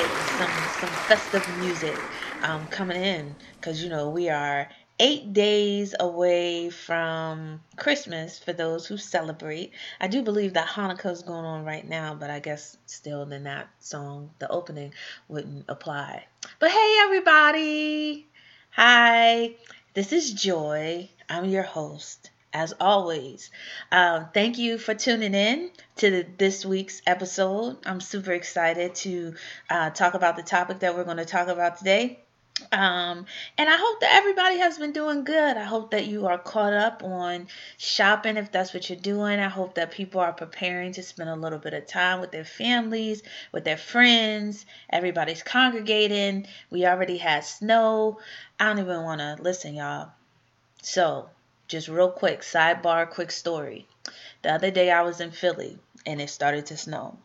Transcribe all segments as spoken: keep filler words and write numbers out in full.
music, some some festive music um, coming in, because you know we are eight days away from Christmas for those who celebrate. I do believe that Hanukkah is going on right now, but I guess still then that song, the opening, wouldn't apply. But hey everybody, hi, this is Joy. I'm your host, as always. Um, thank you for tuning in to the, this week's episode. I'm super excited to uh, talk about the topic that we're going to talk about today. Um, and I hope that everybody has been doing good. I hope that you are caught up on shopping if that's what you're doing. I hope that people are preparing to spend a little bit of time with their families, with their friends. Everybody's congregating. We already had snow. I don't even want to listen, y'all. So just real quick, sidebar, quick story. The other day I was in Philly and it started to snow.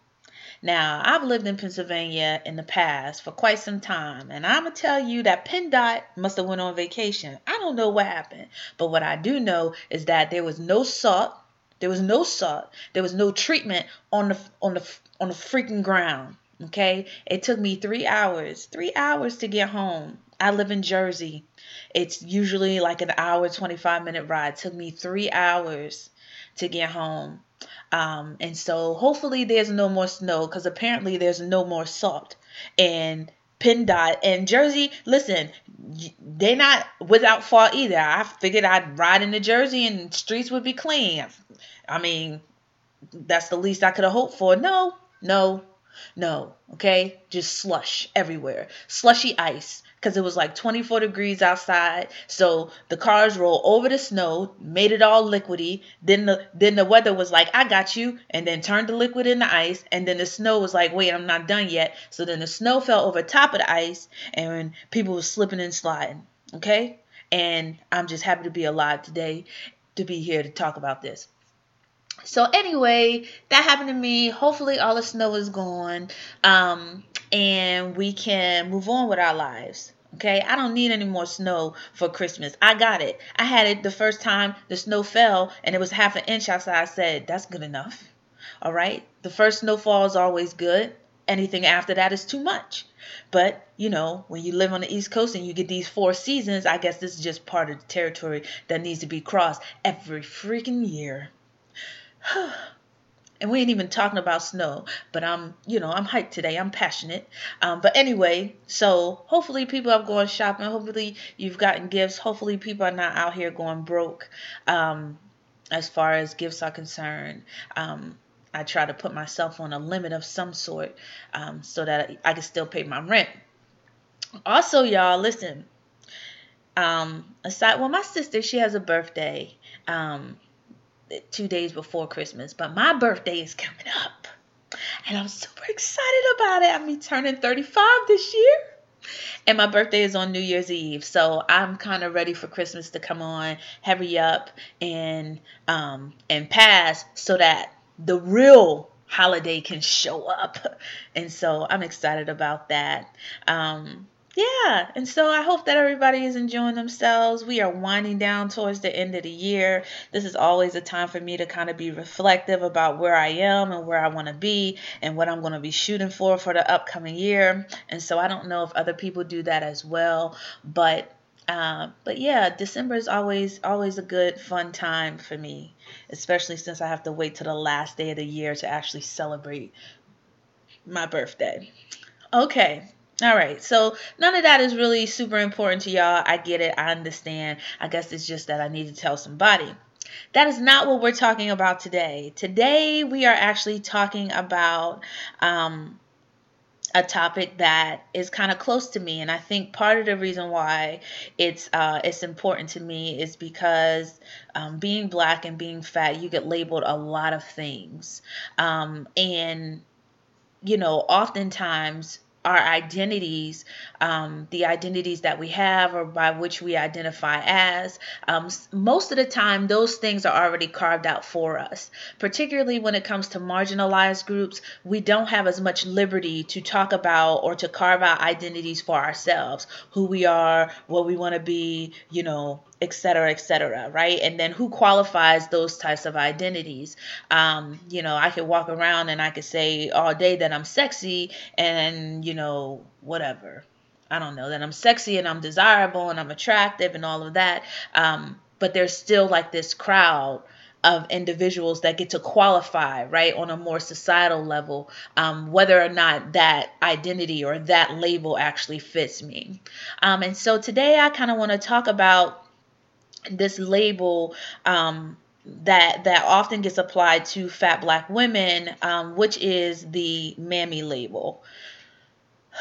Now, I've lived in Pennsylvania in the past for quite some time, and I'm going to tell you that PennDOT must have went on vacation. I don't know what happened, but what I do know is that there was no salt, there was no salt, there was no treatment on the on the on the freaking ground, okay? It took me three hours, three hours to get home. I live in Jersey. It's usually like an hour, twenty-five minute ride. It took me three hours to get home. Um, and so hopefully there's no more snow, because apparently there's no more salt. And PennDOT and Jersey, listen, they're not without fault either. I figured I'd ride into Jersey and streets would be clean. I mean, that's the least I could have hoped for. No, no, no. Okay, just slush everywhere. Slushy ice. Because it was like twenty-four degrees outside, so the cars rolled over the snow, made it all liquidy. Then the then the weather was like, I got you, and then turned the liquid into ice. And then the snow was like, wait, I'm not done yet. So then the snow fell over top of the ice, and people were slipping and sliding. Okay, and I'm just happy to be alive today, to be here to talk about this. So anyway, that happened to me. Hopefully all the snow is gone, um, and we can move on with our lives. Okay, I don't need any more snow for Christmas. I got it. I had it the first time the snow fell and it was half an inch outside. I said, that's good enough. All right. The first snowfall is always good. Anything after that is too much. But, you know, when you live on the East Coast and you get these four seasons, I guess this is just part of the territory that needs to be crossed every freaking year. And we ain't even talking about snow, but I'm, you know, I'm hyped today. I'm passionate. Um, but anyway, so hopefully people are going shopping. Hopefully you've gotten gifts. Hopefully people are not out here going broke um, as far as gifts are concerned. Um, I try to put myself on a limit of some sort um, so that I can still pay my rent. Also, y'all, listen, um, aside, well, my sister, she has a birthday. Um two days before Christmas, but my birthday is coming up and I'm super excited about it. I'm turning thirty-five this year and my birthday is on New Year's Eve, so I'm kind of ready for Christmas to come on, hurry up and um and pass so that the real holiday can show up. And so I'm excited about that. um Yeah, and so I hope that everybody is enjoying themselves. We are winding down towards the end of the year. This is always a time for me to kind of be reflective about where I am and where I want to be and what I'm going to be shooting for for the upcoming year. And so I don't know if other people do that as well, but uh, but yeah, December is always always a good fun time for me, especially since I have to wait till the last day of the year to actually celebrate my birthday. Okay. All right, so none of that is really super important to y'all. I get it. I understand. I guess it's just that I need to tell somebody. That is not what we're talking about today. Today, we are actually talking about um, a topic that is kind of close to me. And I think part of the reason why it's uh, it's important to me is because um, being black and being fat, you get labeled a lot of things. Um, and, you know, oftentimes our identities, um, the identities that we have or by which we identify as, um, most of the time, those things are already carved out for us. Particularly when it comes to marginalized groups, we don't have as much liberty to talk about or to carve out identities for ourselves, who we are, what we want to be, you know, et cetera, et cetera, right? And then who qualifies those types of identities? Um, you know, I could walk around and I could say all day that I'm sexy and, you know, whatever. I don't know, that I'm sexy and I'm desirable and I'm attractive and all of that. Um, but there's still like this crowd of individuals that get to qualify, right, on a more societal level, um, whether or not that identity or that label actually fits me. Um, and so today I kind of want to talk about this label um, that that often gets applied to fat Black women, um, which is the mammy label.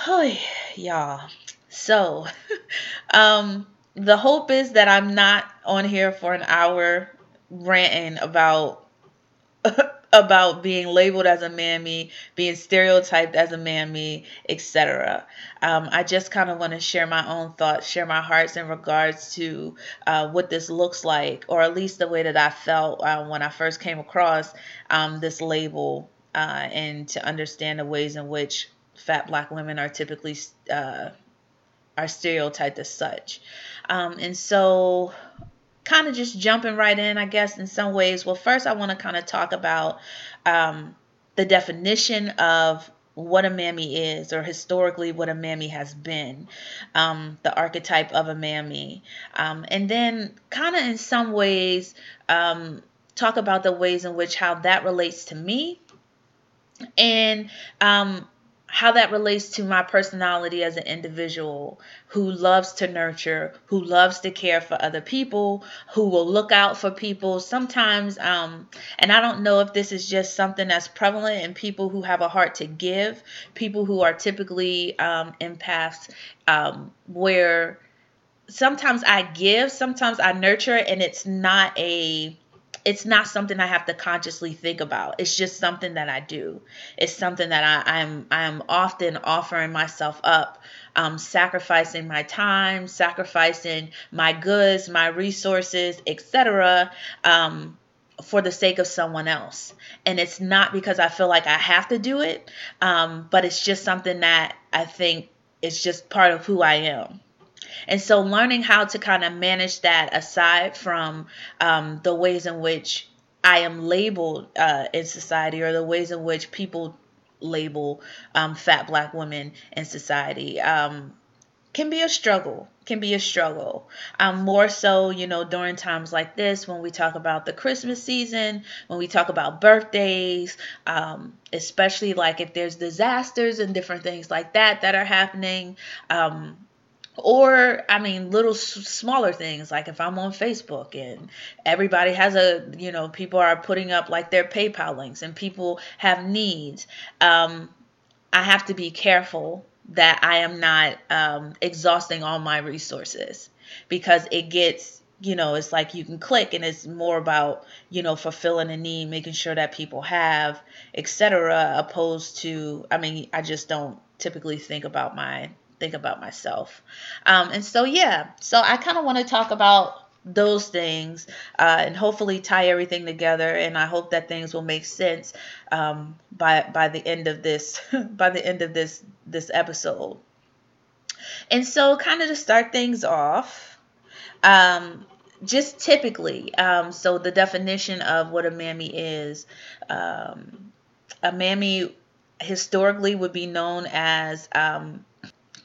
Oh, y'all. So um, the hope is that I'm not on here for an hour ranting about about being labeled as a mammy, being stereotyped as a mammy, et cetera. Um, I just kind of want to share my own thoughts, share my hearts in regards to uh, what this looks like, or at least the way that I felt uh, when I first came across um, this label, uh, and to understand the ways in which fat Black women are typically uh, are stereotyped as such. Um, and so kind of just jumping right in, I guess, in some ways. Well, first I want to kind of talk about um, the definition of what a mammy is, or historically what a mammy has been, um, the archetype of a mammy. Um, and then kind of in some ways um, talk about the ways in which how that relates to me, and um, how that relates to my personality as an individual who loves to nurture, who loves to care for other people, who will look out for people sometimes. Um, and I don't know if this is just something that's prevalent in people who have a heart to give, people who are typically um, empaths, um, where sometimes I give, sometimes I nurture, and it's not a It's not something I have to consciously think about. It's just something that I do. It's something that I, I'm I'm often offering myself up, um, sacrificing my time, sacrificing my goods, my resources, et cetera, um, for the sake of someone else. And it's not because I feel like I have to do it, um, but it's just something that I think is just part of who I am. And so learning how to kind of manage that aside from um, the ways in which I am labeled uh, in society, or the ways in which people label um, fat Black women in society, um, can be a struggle, can be a struggle. Um, more so, you know, during times like this, when we talk about the Christmas season, when we talk about birthdays, um, especially like if there's disasters and different things like that that are happening, um, Or, I mean, little smaller things, like if I'm on Facebook and everybody has a, you know, people are putting up like their PayPal links and people have needs. Um, I have to be careful that I am not um, exhausting all my resources, because it gets, you know, it's like you can click and it's more about, you know, fulfilling a need, making sure that people have, et cetera, opposed to, I mean, I just don't typically think about my think about myself. Um, and so, yeah, so I kind of want to talk about those things uh, and hopefully tie everything together. And I hope that things will make sense um, by, by the end of this, by the end of this, this episode. And so kind of to start things off, um, just typically, um, so the definition of what a mammy is, um, a mammy historically would be known as, um,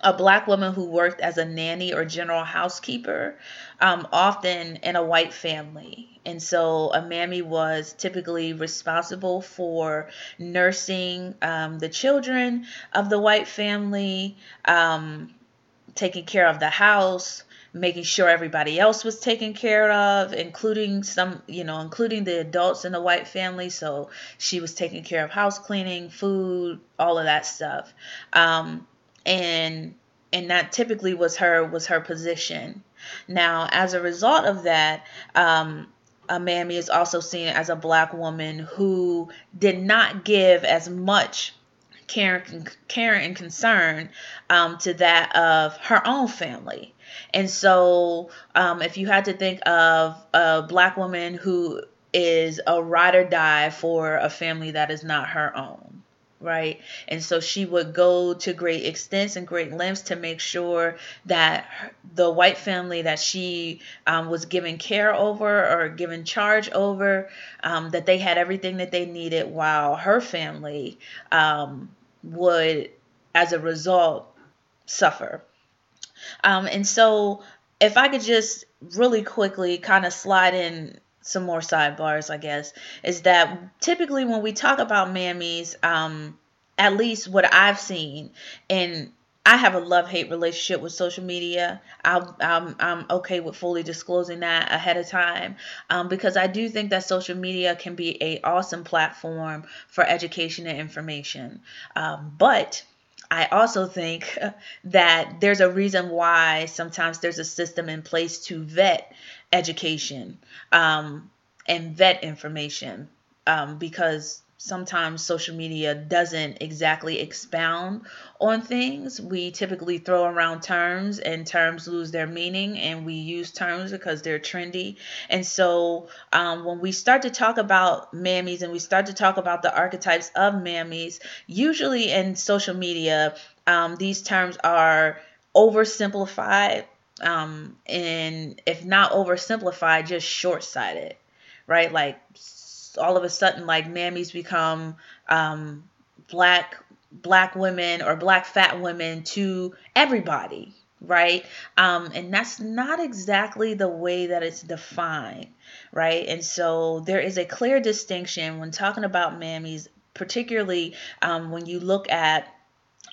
a Black woman who worked as a nanny or general housekeeper, um, often in a white family. And so a mammy was typically responsible for nursing um, the children of the white family, um, taking care of the house, making sure everybody else was taken care of, including some, you know, including the adults in the white family. So she was taking care of house cleaning, food, all of that stuff. Um, And and that typically was her was her position. Now, as a result of that, um, a mammy is also seen as a Black woman who did not give as much care, care and concern um, to that of her own family. And so um, if you had to think of a Black woman who is a ride or die for a family that is not her own, right? And so she would go to great extents and great lengths to make sure that her, the white family that she um, was given care over or given charge over, um, that they had everything that they needed, while her family um, would, as a result, suffer. Um, and so if I could just really quickly kind of slide in some more sidebars, I guess, is that typically when we talk about mammies, um, at least what I've seen, and I have a love-hate relationship with social media. I'm, I'm, I'm okay with fully disclosing that ahead of time, um, because I do think that social media can be an awesome platform for education and information. Um, but I also think that there's a reason why sometimes there's a system in place to vet education um, and vet information, um, because sometimes social media doesn't exactly expound on things. We typically throw around terms and terms lose their meaning, and we use terms because they're trendy. And so um, when we start to talk about mammies and we start to talk about the archetypes of mammies, usually in social media, um, these terms are oversimplified, um, and if not oversimplified, just short-sighted, right? Like, all of a sudden, like, mammies become um, black black women or black fat women to everybody, right? Um, and that's not exactly the way that it's defined, right? And so there is a clear distinction when talking about mammies, particularly um, when you look at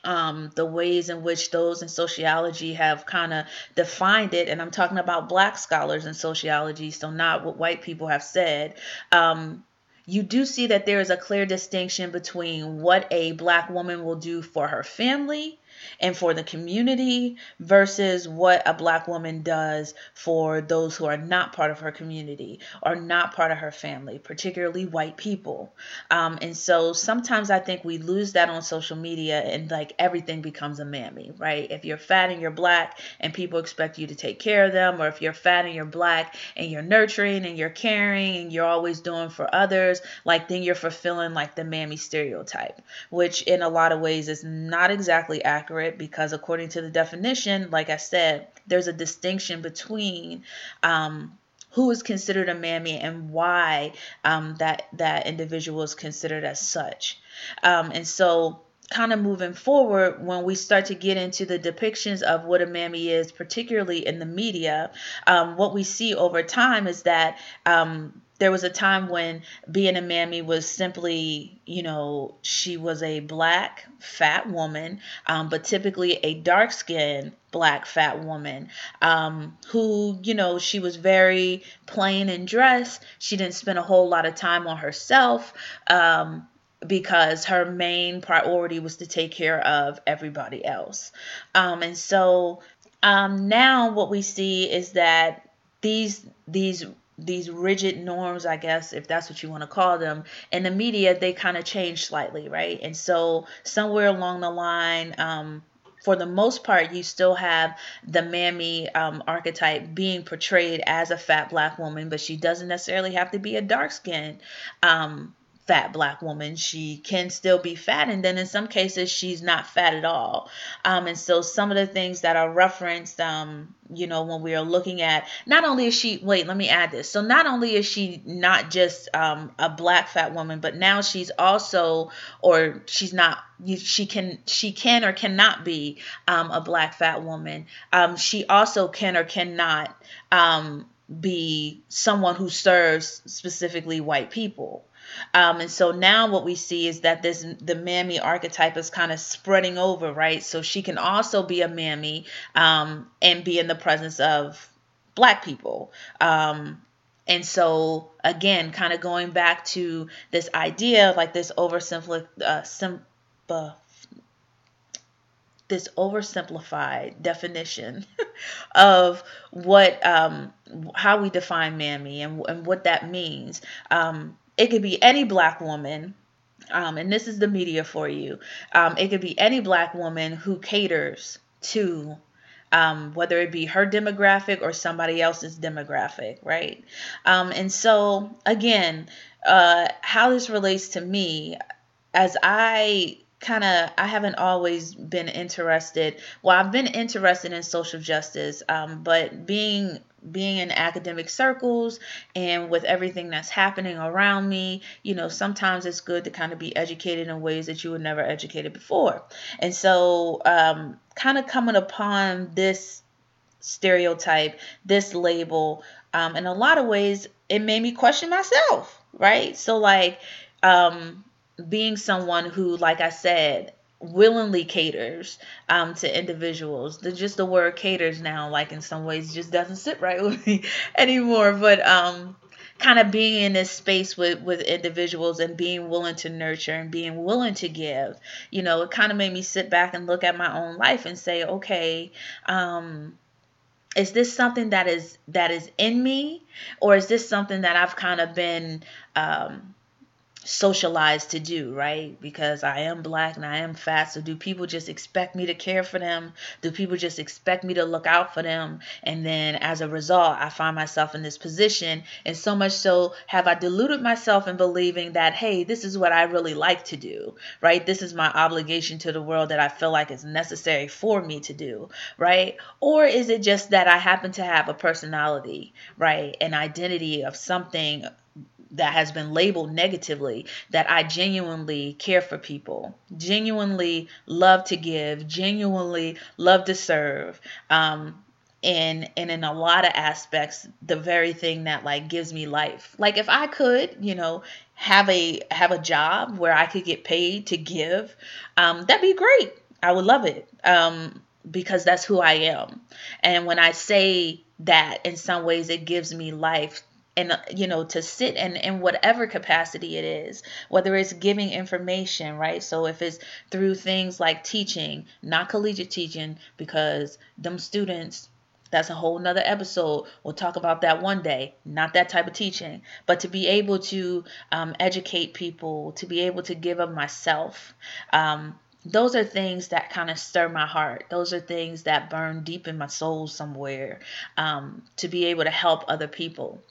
Um, the ways in which those in sociology have kind of defined it. And I'm talking about black scholars in sociology, so not what white people have said. Um, you do see that there is a clear distinction between what a black woman will do for her family and for the community versus what a black woman does for those who are not part of her community or not part of her family, particularly white people. Um, and so sometimes I think we lose that on social media, and like everything becomes a mammy, right? If you're fat and you're black and people expect you to take care of them, or if you're fat and you're black and you're nurturing and you're caring and you're always doing for others, like, then you're fulfilling like the mammy stereotype, which in a lot of ways is not exactly accurate. Because according to the definition, like I said, there's a distinction between um, who is considered a mammy and why um, that that individual is considered as such. Um, and so kind of moving forward, when we start to get into the depictions of what a mammy is, particularly in the media, um, what we see over time is that um, there was a time when being a mammy was simply, you know, she was a black fat woman, um, but typically a dark-skinned black fat woman um, who, you know, she was very plain in dress. She didn't spend a whole lot of time on herself um, because her main priority was to take care of everybody else. Um, and so um, now what we see is that these these these rigid norms, I guess, if that's what you want to call them, in the media, they kind of change slightly, right? And so somewhere along the line, um, for the most part, you still have the mammy um, archetype being portrayed as a fat black woman, but she doesn't necessarily have to be a dark-skinned um, fat black woman. She can still be fat, and then in some cases, she's not fat at all. Um, and so some of the things that are referenced, um, you know, when we are looking at, not only is she, wait, let me add this. So not only is she not just um, a black fat woman, but now she's also, or she's not, she can, she can or cannot be um, a black fat woman. Um, she also can or cannot um, be someone who serves specifically white people. Um, and so now what we see is that this the mammy archetype is kind of spreading over, right? So she can also be a mammy um, and be in the presence of black people. Um, and so, again, kind of going back to this idea of like this oversimplified, uh, sim- uh, this oversimplified definition of what um, how we define mammy and, and what that means. Um, It could be any black woman, um, and this is the media for you. Um, it could be any black woman who caters to um, whether it be her demographic or somebody else's demographic, right? Um, and so, again, uh, how this relates to me, as I kind of, I haven't always been interested. Well, I've been interested in social justice, um, but being being in academic circles and with everything that's happening around me, you know, sometimes it's good to kind of be educated in ways that you were never educated before. And so um, kind of coming upon this stereotype, this label, um, in a lot of ways, it made me question myself, right? So like um, being someone who, like I said, willingly caters um, to individuals. The, just the word caters now, like in some ways, just doesn't sit right with me anymore. But um, kind of being in this space with, with individuals and being willing to nurture and being willing to give, you know, it kind of made me sit back and look at my own life and say, okay, um, is this something that is that is in me, or is this something that I've kind of been um, socialized to do, right? Because I am black and I am fat. So do people just expect me to care for them? Do people just expect me to look out for them? And then as a result, I find myself in this position. And so much so have I deluded myself in believing that, hey, this is what I really like to do, right? This is my obligation to the world that I feel like is necessary for me to do, right? Or is it just that I happen to have a personality, right? An identity of something that has been labeled negatively, that I genuinely care for people, genuinely love to give, genuinely love to serve. Um, and, and in a lot of aspects, the very thing that like gives me life. Like if I could, you know, have a, have a job where I could get paid to give, um, that'd be great. I would love it. Um, because that's who I am. And when I say that, in some ways it gives me life. And, you know, to sit in, in whatever capacity it is, whether it's giving information, right? So if it's through things like teaching, not collegiate teaching, because them students, that's a whole nother episode. We'll talk about that one day, not that type of teaching, but to be able to um, educate people, to be able to give of myself, um, those are things that kind of stir my heart. Those are things that burn deep in my soul somewhere, um, to be able to help other people.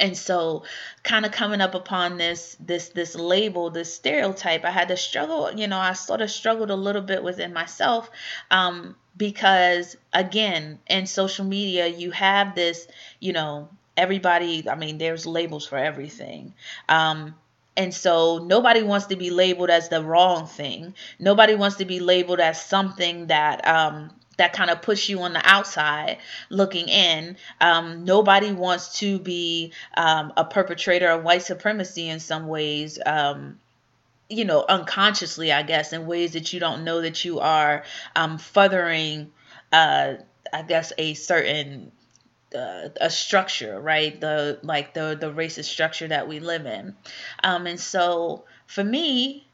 And so kind of coming up upon this, this, this label, this stereotype, I had to struggle, you know, I sort of struggled a little bit within myself, um, because again, in social media, you have this, you know, everybody, I mean, there's labels for everything. Um, And so nobody wants to be labeled as the wrong thing. Nobody wants to be labeled as something that, um, that kind of puts you on the outside looking in. Um, nobody wants to be um, a perpetrator of white supremacy in some ways, um, you know, unconsciously, I guess, in ways that you don't know that you are um, furthering, uh, I guess, a certain uh, a structure, right? The like the the racist structure that we live in. Um, and so for me,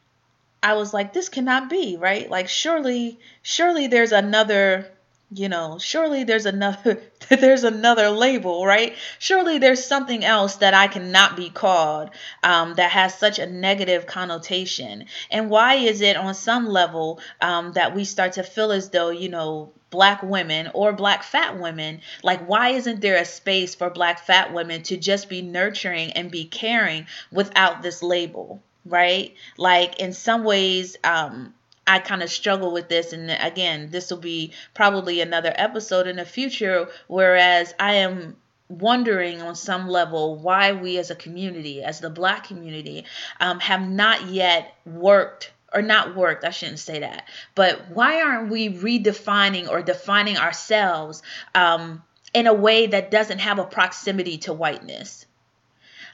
I was like, this cannot be right. Like, surely, surely there's another, you know, surely there's another, there's another label, right? Surely there's something else that I cannot be called, um, that has such a negative connotation. And why is it on some level, um, that we start to feel as though, you know, Black women or Black fat women, like why isn't there a space for Black fat women to just be nurturing and be caring without this label? Right? Like in some ways, um, I kind of struggle with this. And again, this will be probably another episode in the future, whereas I am wondering on some level why we as a community, as the Black community, um, have not yet worked or not worked. I shouldn't say that, but why aren't we redefining or defining ourselves, um, in a way that doesn't have a proximity to whiteness?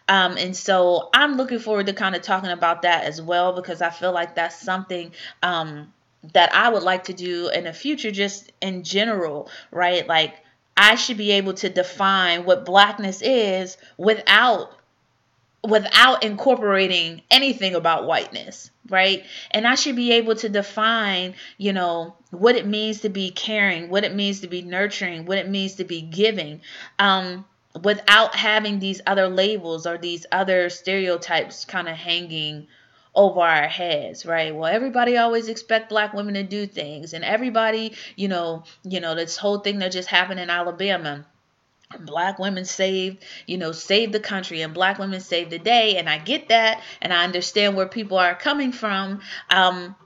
Um, and so I'm looking forward to kind of talking about that as well, because I feel like that's something um, that I would like to do in the future, just in general, right? Like I should be able to define what Blackness is without without incorporating anything about whiteness, right? And I should be able to define, you know, what it means to be caring, what it means to be nurturing, what it means to be giving. Um without having these other labels or these other stereotypes kind of hanging over our heads, right? Well, everybody always expect Black women to do things, and everybody, you know, you know, this whole thing that just happened in Alabama, Black women saved, you know, saved the country, and black women saved the day. And I get that. And I understand where people are coming from. Um,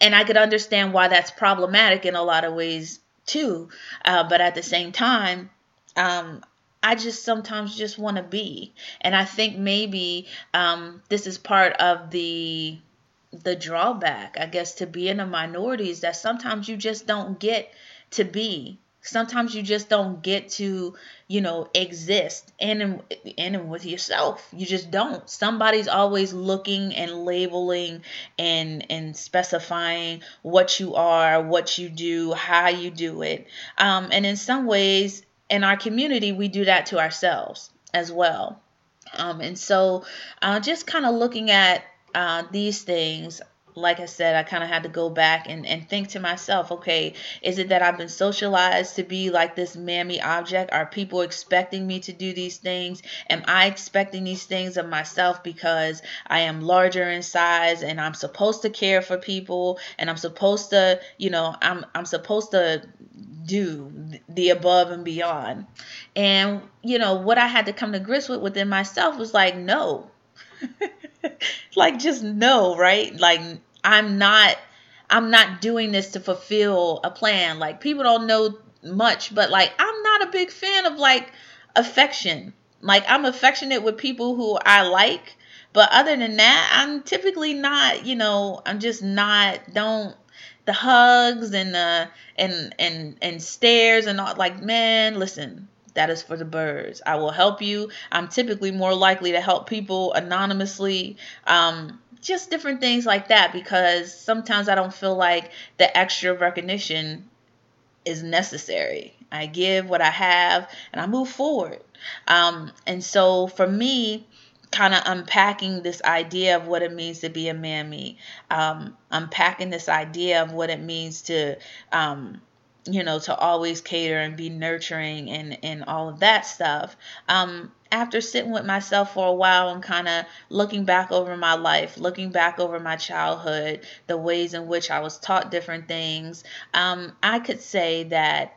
and I could understand why that's problematic in a lot of ways too. Uh, but at the same time, um, I just sometimes just want to be. And I think maybe um, this is part of the the drawback, I guess, to being a minority, is that sometimes you just don't get to be. Sometimes you just don't get to, you know, exist in and, in and with yourself. You just don't. Somebody's always looking and labeling and, and specifying what you are, what you do, how you do it. Um, and in some ways, in our community, we do that to ourselves as well. Um, and so uh, just kind of looking at uh, these things, like I said, I kind of had to go back and, and think to myself, okay, is it that I've been socialized to be like this mammy object? Are people expecting me to do these things? Am I expecting these things of myself because I am larger in size and I'm supposed to care for people and I'm supposed to, you know, I'm I'm supposed to do the above and beyond? And, you know, what I had to come to grips with within myself was like, no. Like, just no, right? Like, I'm not, I'm not doing this to fulfill a plan. Like, people don't know much, but like, I'm not a big fan of like affection. Like, I'm affectionate with people who I like, but other than that, I'm typically not, you know, I'm just not, don't, the hugs and the, and, and, and stares and all, like, man, listen. That is for the birds. I will help you. I'm typically more likely to help people anonymously. Um, just different things like that, because sometimes I don't feel like the extra recognition is necessary. I give what I have and I move forward. Um, and so for me, kind of unpacking this idea of what it means to be a mammy, um, unpacking this idea of what it means to... Um, you know, to always cater and be nurturing and, and all of that stuff. Um, after sitting with myself for a while and kind of looking back over my life, looking back over my childhood, the ways in which I was taught different things, um, I could say that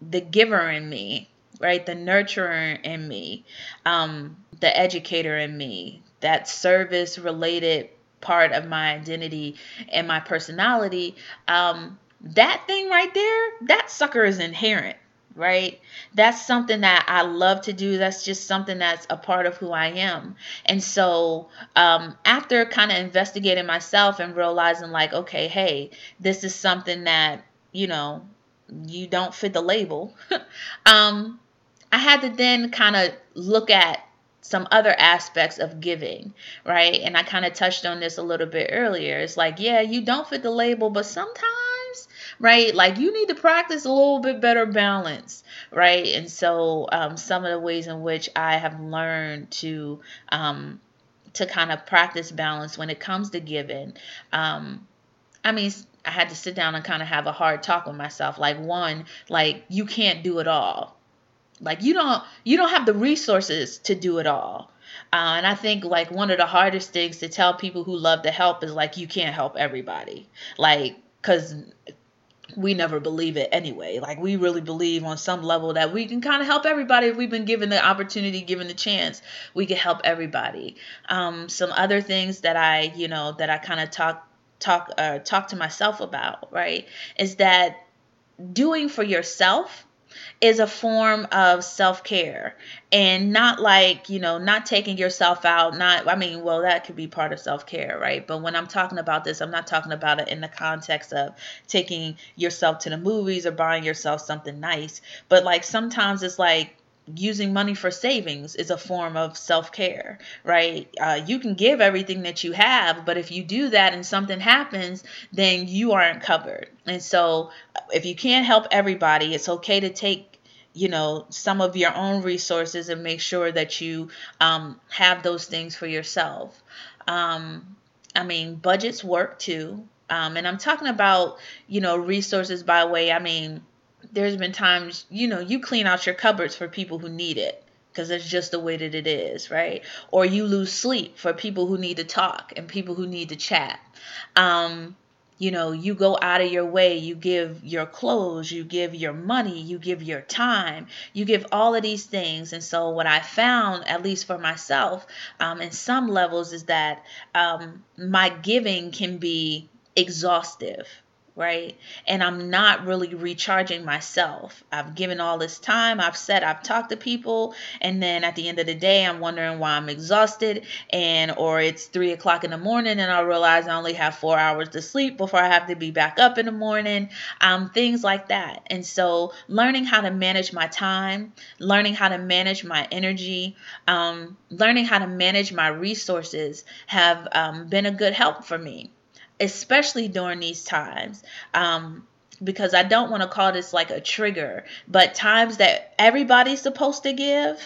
the giver in me, right, the nurturer in me, um, the educator in me, that service-related part of my identity and my personality, um, that thing right there, that sucker is inherent, right? That's something that I love to do. That's just something that's a part of who I am. And so um, after kind of investigating myself and realizing like, okay, hey, this is something that, you know, you don't fit the label. um, I had to then kind of look at some other aspects of giving, right? And I kind of touched on this a little bit earlier. It's like, yeah, you don't fit the label, but sometimes, right? Like, you need to practice a little bit better balance, right? And so um, some of the ways in which I have learned to um, to kind of practice balance when it comes to giving. Um, I mean, I had to sit down and kind of have a hard talk with myself. Like, one, like, you can't do it all. Like, you don't you don't have the resources to do it all. Uh, and I think like one of the hardest things to tell people who love to help is like, you can't help everybody. Like, because we never believe it anyway. Like, we really believe on some level that we can kind of help everybody. If we've been given the opportunity, given the chance, we can help everybody. Um, some other things that I, you know, that I kind of talk, talk, uh, talk to myself about, right, is that doing for yourself is a form of self-care, and not like, you know, not taking yourself out, not, I mean, well, that could be part of self-care, right? But when I'm talking about this, I'm not talking about it in the context of taking yourself to the movies or buying yourself something nice, but like, sometimes it's like using money for savings is a form of self-care, right? Uh, you can give everything that you have, but if you do that and something happens, then you aren't covered. And so if you can't help everybody, it's okay to take, you know, some of your own resources and make sure that you um, have those things for yourself. Um, I mean, budgets work too. Um, and I'm talking about, you know, resources by way, I mean, there's been times, you know, you clean out your cupboards for people who need it because that's just the way that it is, right? Or you lose sleep for people who need to talk and people who need to chat. Um, You know, you go out of your way, you give your clothes, you give your money, you give your time, you give all of these things. And so what I found, at least for myself, um, in some levels, is that um, my giving can be exhaustive, right? And I'm not really recharging myself. I've given all this time, I've said, I've talked to people, and then at the end of the day, I'm wondering why I'm exhausted, and or it's three o'clock in the morning and I realize I only have four hours to sleep before I have to be back up in the morning, um, things like that. And so learning how to manage my time, learning how to manage my energy, um, learning how to manage my resources have um, been a good help for me, especially during these times, um, because I don't want to call this like a trigger, but times that everybody's supposed to give,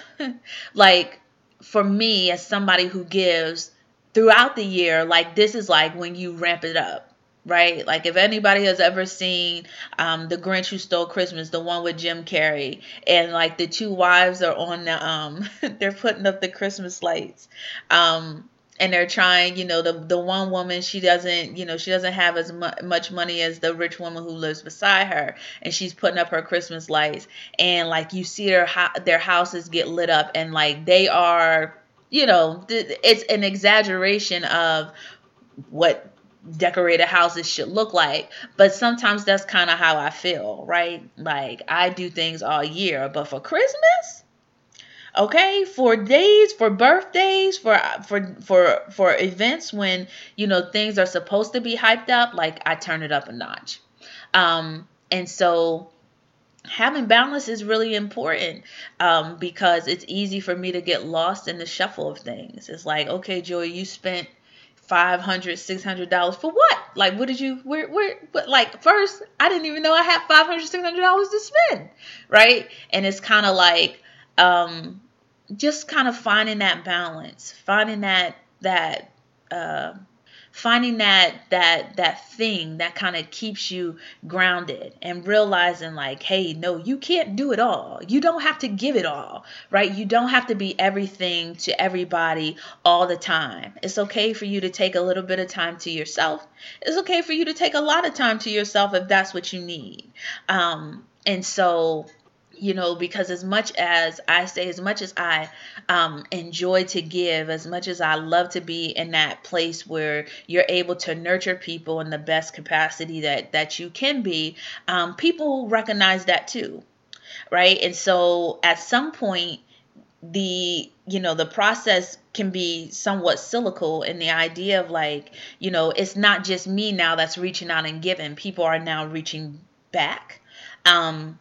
like for me as somebody who gives throughout the year, like this is like when you ramp it up. Right? Like if anybody has ever seen um, The Grinch Who Stole Christmas, the one with Jim Carrey, and like the two wives are on the, um, they're putting up the Christmas lights. Um, And they're trying, you know, the the one woman, she doesn't, you know, she doesn't have as mu- much money as the rich woman who lives beside her. And she's putting up her Christmas lights. And like you see their ho- their houses get lit up, and like they are, you know, th- it's an exaggeration of what decorated houses should look like. But sometimes that's kind of how I feel, right? Like I do things all year, but for Christmas? Okay, for days, for birthdays, for for for for events when, you know, things are supposed to be hyped up, like I turn it up a notch. Um, and so having balance is really important, um, because it's easy for me to get lost in the shuffle of things. It's like, okay, Joy, you spent five hundred dollars, six hundred dollars for what? Like, what did you, where, where, what, like, first, I didn't even know I had five hundred dollars, six hundred dollars to spend, right? And it's kind of like, Um, just kind of finding that balance, finding that, that, uh, finding that, that, that thing that kind of keeps you grounded and realizing like, hey, no, you can't do it all. You don't have to give it all, right? You don't have to be everything to everybody all the time. It's okay for you to take a little bit of time to yourself. It's okay for you to take a lot of time to yourself if that's what you need. Um, and so You know, because as much as I say, as much as I um, enjoy to give, as much as I love to be in that place where you're able to nurture people in the best capacity that, that you can be, um, people recognize that too, right? And so at some point, the, you know, the process can be somewhat cynical in the idea of like, you know, it's not just me now that's reaching out and giving. People are now reaching back. Um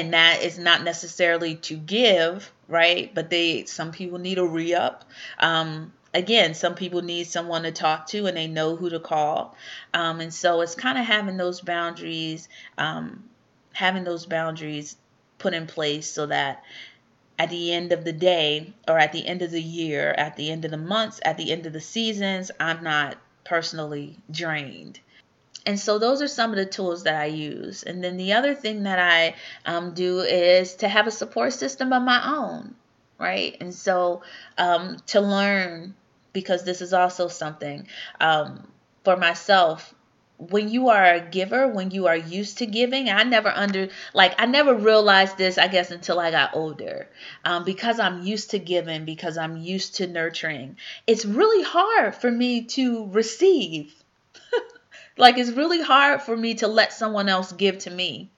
And that is not necessarily to give, right? But they, some people need a re-up. Um, again, some people need someone to talk to and they know who to call. Um, and so it's kind of having those boundaries, um, having those boundaries put in place so that at the end of the day or at the end of the year, at the end of the months, at the end of the seasons, I'm not personally drained. And so those are some of the tools that I use. And then the other thing that I um, do is to have a support system of my own, right? And so um, to learn, because this is also something um, for myself, when you are a giver, when you are used to giving, I never under, like I never realized this, I guess, until I got older, um, because I'm used to giving, because I'm used to nurturing. It's really hard for me to receive. Like, it's really hard for me to let someone else give to me.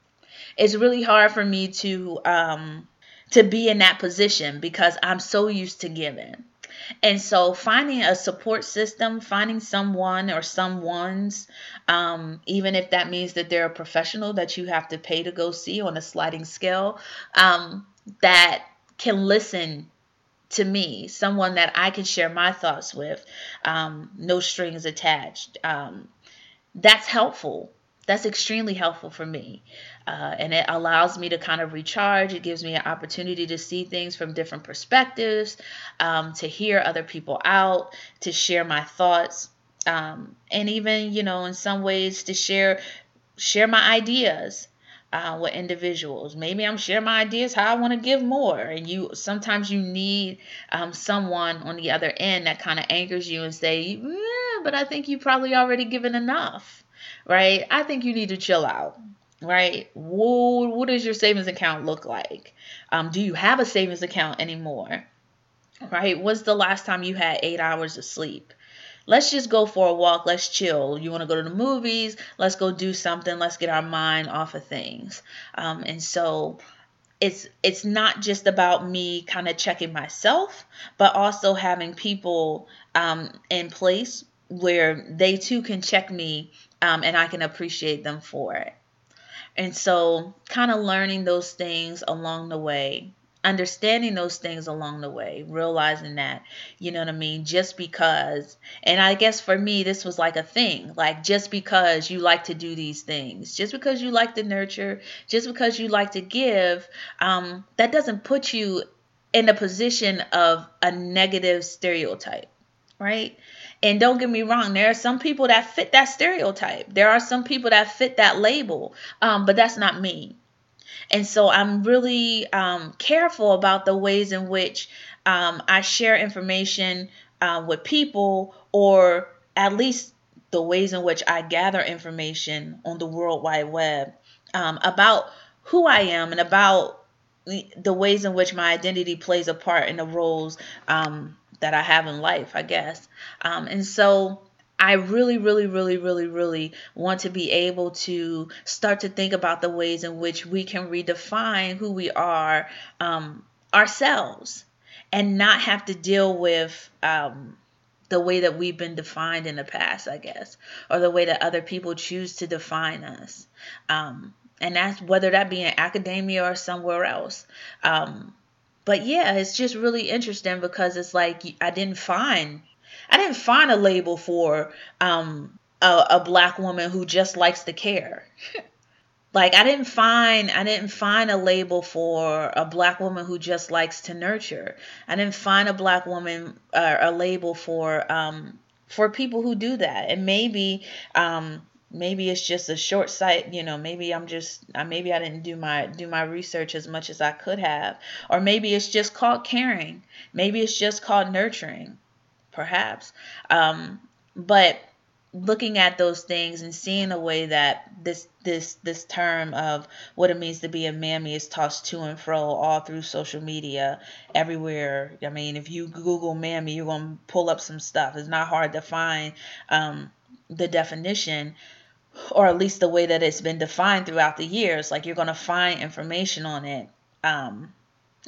It's really hard for me to um, to be in that position because I'm so used to giving. And so finding a support system, finding someone or someones, um, even if that means that they're a professional that you have to pay to go see on a sliding scale, um, that can listen to me, someone that I can share my thoughts with, um, no strings attached, um, That's helpful. That's extremely helpful for me. Uh, and it allows me to kind of recharge. It gives me an opportunity to see things from different perspectives, um, to hear other people out, to share my thoughts, um, and even, you know, in some ways to share, share my ideas uh, with individuals. Maybe I'm sharing my ideas how I want to give more. And you sometimes you need um, someone on the other end that kind of anchors you and say, mm, but I think you probably already given enough. right? I think you need to chill out, right? What, what does your savings account look like? Um, do you have a savings account anymore, right? When's the last time you had eight hours of sleep? Let's just go for a walk. Let's chill. You want to go to the movies? Let's go do something. Let's get our mind off of things. Um, and so it's it's not just about me kind of checking myself, but also having people um, in place where they too can check me um, and I can appreciate them for it. And so kind of learning those things along the way. Understanding those things along the way, realizing that, you know what I mean, just because, and I guess for me, this was like a thing, like just because you like to do these things, just because you like to nurture, just because you like to give, um, that doesn't put you in a position of a negative stereotype, right? And don't get me wrong, there are some people that fit that stereotype. There are some people that fit that label, um, but that's not me. And so I'm really um, careful about the ways in which um, I share information uh, with people, or at least the ways in which I gather information on the World Wide Web um, about who I am and about the ways in which my identity plays a part in the roles um, that I have in life, I guess. Um, and so I really, really, really, really, really want to be able to start to think about the ways in which we can redefine who we are um, ourselves and not have to deal with um, the way that we've been defined in the past, I guess, or the way that other people choose to define us. Um, and that's whether that be in academia or somewhere else. Um, but yeah, it's just really interesting because it's like I didn't find I didn't find a label for um, a, a black woman who just likes to care. like I didn't find I didn't find a label for a black woman who just likes to nurture. I didn't find a black woman uh, a label for um, for people who do that. And maybe um, maybe it's just a short sight. You know, maybe I'm just maybe I didn't do my do my research as much as I could have, or maybe it's just called caring. Maybe it's just called nurturing. Perhaps. Um, but looking at those things and seeing the way that this this this term of what it means to be a mammy is tossed to and fro all through social media, everywhere. I mean, if you Google mammy, you're going to pull up some stuff. It's not hard to find um, the definition, or at least the way that it's been defined throughout the years. Like, you're going to find information on it. Um,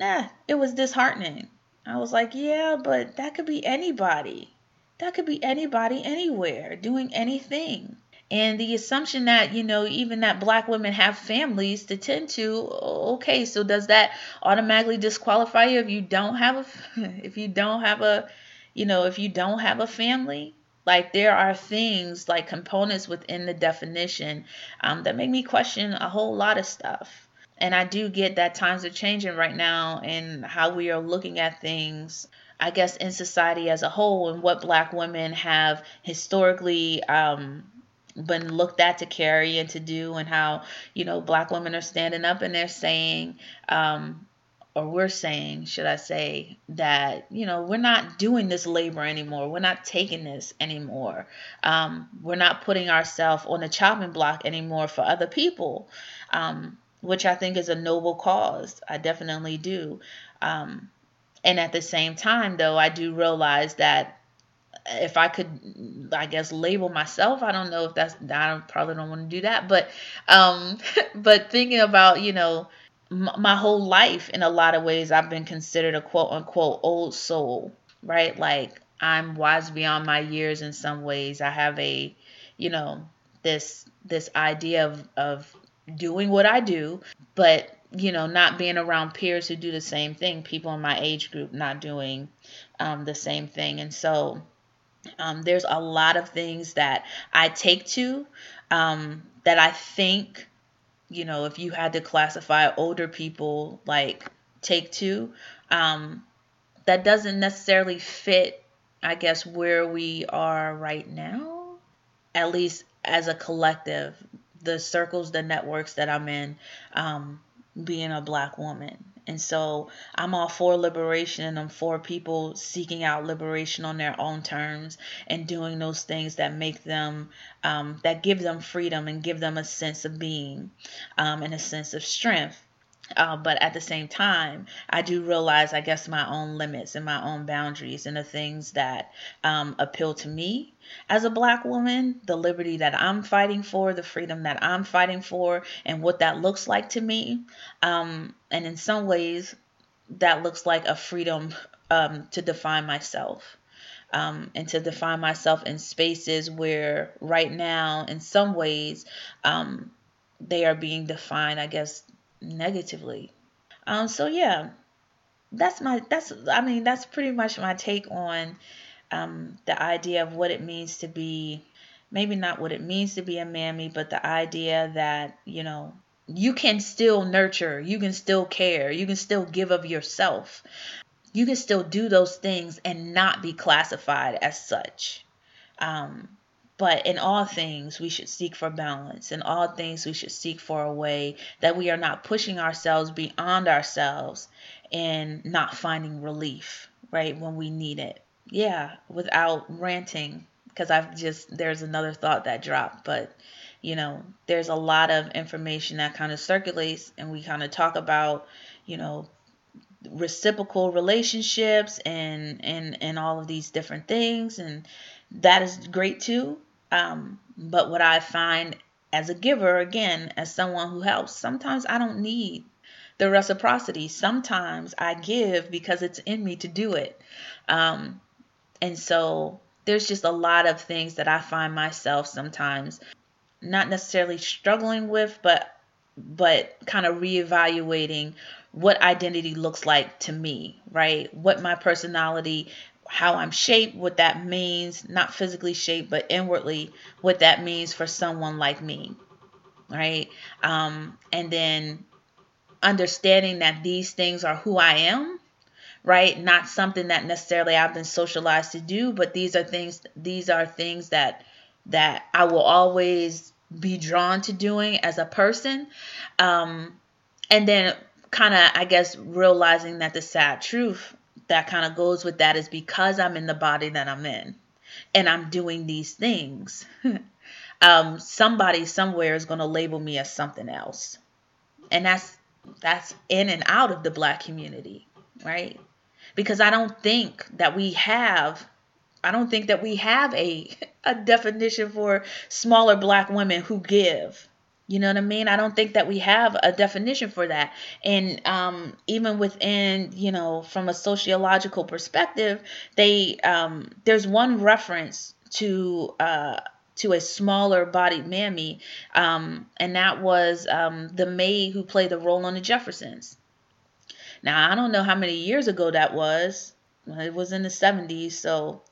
eh, it was disheartening. I was like, yeah, but that could be anybody. That could be anybody anywhere doing anything. And the assumption that, you know, even that black women have families to tend to. Okay, so does that automatically disqualify you if you don't have a, if you don't have a, you know, if you don't have a family? Like, there are things, like components within the definition um, that make me question a whole lot of stuff. And I do get that times are changing right now and how we are looking at things, I guess, in society as a whole, and what black women have historically um, been looked at to carry and to do, and how, you know, black women are standing up and they're saying, um, or we're saying, should I say, that, you know, we're not doing this labor anymore. We're not taking this anymore. Um, we're not putting ourselves on the chopping block anymore for other people. Um which I think is a noble cause. I definitely do. Um, and at the same time, though, I do realize that if I could, I guess, label myself, I don't know if that's, I don't, probably don't want to do that. But um, but thinking about, you know, m- my whole life, in a lot of ways, I've been considered a quote unquote old soul, right? Like, I'm wise beyond my years in some ways. I have a, you know, this this idea of, of doing what I do, but, you know, not being around peers who do the same thing, people in my age group not doing um, the same thing. And so um, there's a lot of things that I take to um, that I think, you know, if you had to classify older people, like, take to, um, that doesn't necessarily fit, I guess, where we are right now, at least as a collective. The circles, the networks that I'm in, um, being a black woman. And so I'm all for liberation, and I'm for people seeking out liberation on their own terms and doing those things that make them, um, that give them freedom and give them a sense of being, um, and a sense of strength. Uh, but at the same time, I do realize, I guess, my own limits and my own boundaries and the things that um, appeal to me as a Black woman, the liberty that I'm fighting for, the freedom that I'm fighting for, and what that looks like to me. Um, and in some ways, that looks like a freedom um, to define myself. Um, and to define myself in spaces where right now, in some ways, um, they are being defined, I guess, negatively. Um, so yeah, that's my, that's, I mean, that's pretty much my take on, um, the idea of what it means to be, maybe not what it means to be a mammy, but the idea that, you know, you can still nurture, you can still care, you can still give of yourself. You can still do those things and not be classified as such. Um, But in all things, we should seek for balance. In all things, we should seek for a way that we are not pushing ourselves beyond ourselves and not finding relief, right, when we need it. Yeah, without ranting, because I've just, there's another thought that dropped. But, you know, there's a lot of information that kind of circulates, and we kind of talk about, you know, reciprocal relationships and, and, and all of these different things. And that is great too. Um, but what I find as a giver, again, as someone who helps, sometimes I don't need the reciprocity. Sometimes I give because it's in me to do it. Um, and so there's just a lot of things that I find myself sometimes not necessarily struggling with, but but kind of reevaluating what identity looks like to me, right? What my personality, how I'm shaped, what that means, not physically shaped, but inwardly, what that means for someone like me, right? Um, and then understanding that these things are who I am, right? Not something that necessarily I've been socialized to do, but these are things, these are things that, that I will always be drawn to doing as a person. Um, and then kind of, I guess, realizing that the sad truth that kind of goes with that is because I'm in the body that I'm in and I'm doing these things, um, somebody somewhere is going to label me as something else. And that's, that's in and out of the Black community, right? Because I don't think that we have, I don't think that we have a, a definition for smaller Black women who give. You know what I mean? I don't think that we have a definition for that. And um, even within, you know, from a sociological perspective, they um, there's one reference to uh, to a smaller bodied mammy. Um, and that was um, the maid who played the role on The Jeffersons. Now, I don't know how many years ago that was. It was in the seventies. So,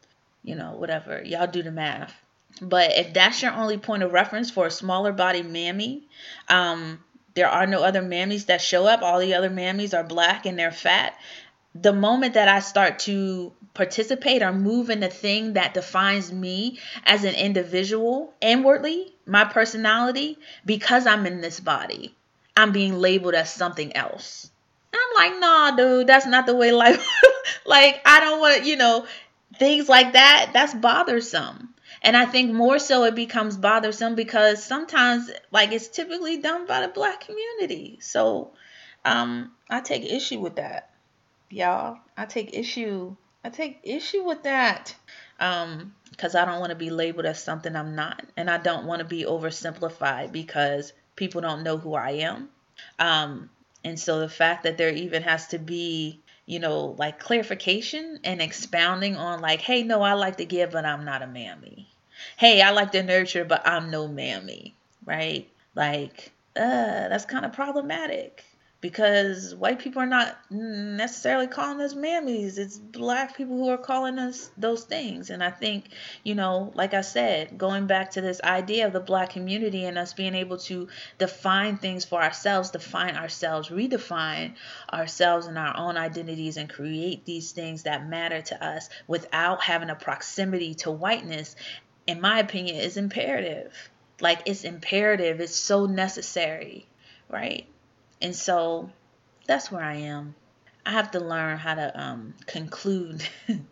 you know, whatever. Y'all do the math. But if that's your only point of reference for a smaller body mammy, um, there are no other mammies that show up. All the other mammies are Black and they're fat. The moment that I start to participate or move in the thing that defines me as an individual inwardly, my personality, because I'm in this body, I'm being labeled as something else. And I'm like, nah, dude, that's not the way life. Like, I don't want to, you know, things like that. That's bothersome. And I think more so it becomes bothersome because sometimes, like, it's typically done by the Black community. So um, I take issue with that, y'all. I take issue. I take issue with that um, because I don't want to be labeled as something I'm not. And I don't want to be oversimplified because people don't know who I am. Um, and so the fact that there even has to be, you know, like clarification and expounding on like, hey, no, I like to give, but I'm not a mammy. Hey, I like to nurture, but I'm no mammy, right? Like, uh, that's kind of problematic because white people are not necessarily calling us mammies. It's Black people who are calling us those things. And I think, you know, like I said, going back to this idea of the Black community and us being able to define things for ourselves, define ourselves, redefine ourselves and our own identities and create these things that matter to us without having a proximity to whiteness, in my opinion, is imperative. Like, it's imperative. It's so necessary, right? And so that's where I am. I have to learn how to um, conclude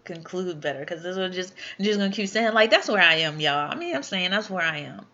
conclude better, because this was just I'm just gonna keep saying like that's where I am, y'all. I mean, I'm saying that's where I am.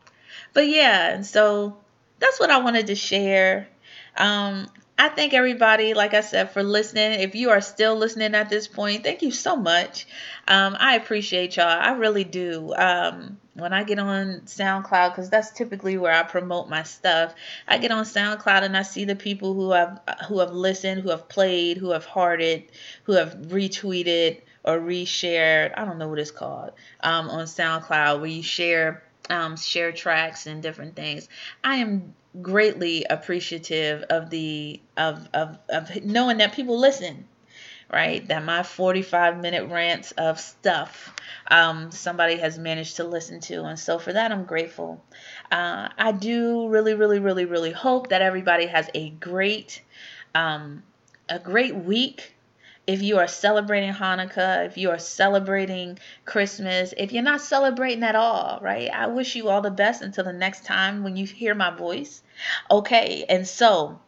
But yeah, and so that's what I wanted to share. Um, I thank everybody, like I said, for listening. If you are still listening at this point, thank you so much. Um, I appreciate y'all. I really do. Um, when I get on SoundCloud, because that's typically where I promote my stuff, I get on SoundCloud and I see the people who have who have listened, who have played, who have hearted, who have retweeted or reshared. I don't know what it's called um, on SoundCloud, where you share um, share tracks and different things. I am greatly appreciative of the of of of knowing that people listen. Right, that my forty-five minute rants of stuff um, somebody has managed to listen to. And so for that, I'm grateful. Uh, I do really, really, really, really hope that everybody has a great, um, a great week. If you are celebrating Hanukkah, if you are celebrating Christmas, if you're not celebrating at all, right, I wish you all the best until the next time when you hear my voice. Okay, and so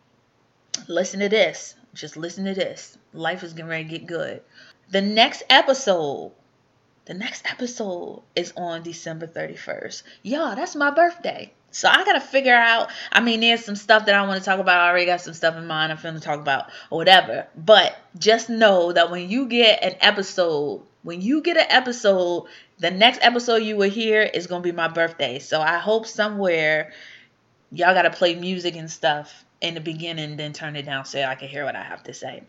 listen to this. Just listen to this. Life is getting ready to get good. The next episode, the next episode is on December thirty-first. Y'all, that's my birthday. So I got to figure out, I mean, there's some stuff that I want to talk about. I already got some stuff in mind I'm feeling to talk about or whatever. But just know that when you get an episode, when you get an episode, the next episode you will hear is going to be my birthday. So I hope somewhere y'all got to play music and stuff in the beginning, then turn it down so I can hear what I have to say.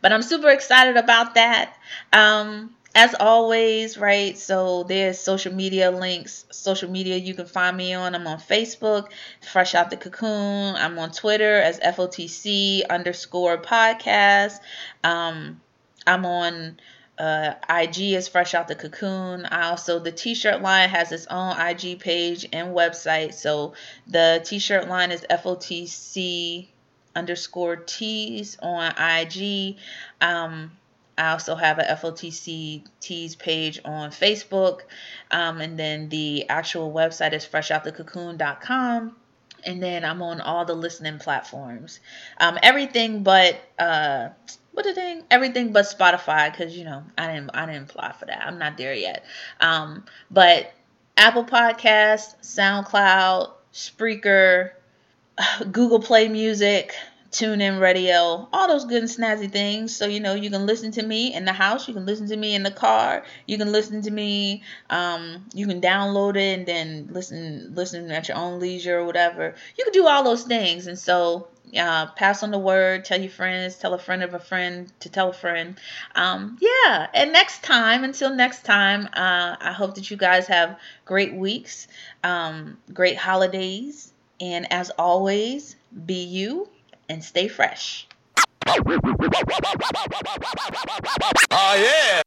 But I'm super excited about that. Um, as always, right? So there's social media links. Social media you can find me on. I'm on Facebook, Fresh Out the Cocoon. I'm on Twitter as F O T C underscore podcast. Um, I'm on uh, I G as Fresh Out the Cocoon. I also, the t-shirt line has its own I G page and website. So the t-shirt line is F O T C underscore tees on I G. Um, I also have a F O T C tees page on Facebook. Um, and then the actual website is fresh out the cocoon dot com. And then I'm on all the listening platforms. Um, everything but, uh, what the thing? Everything but Spotify. Cause you know, I didn't, I didn't apply for that. I'm not there yet. Um, but Apple Podcasts, SoundCloud, Spreaker, Google Play Music, TuneIn Radio, all those good and snazzy things. So, you know, you can listen to me in the house. You can listen to me in the car. You can listen to me. Um, you can download it and then listen, listen at your own leisure or whatever. You can do all those things. And so uh, pass on the word. Tell your friends. Tell a friend of a friend to tell a friend. Um, yeah. And next time, until next time, uh, I hope that you guys have great weeks, um, great holidays. And as always, be you and stay fresh. Oh, yeah.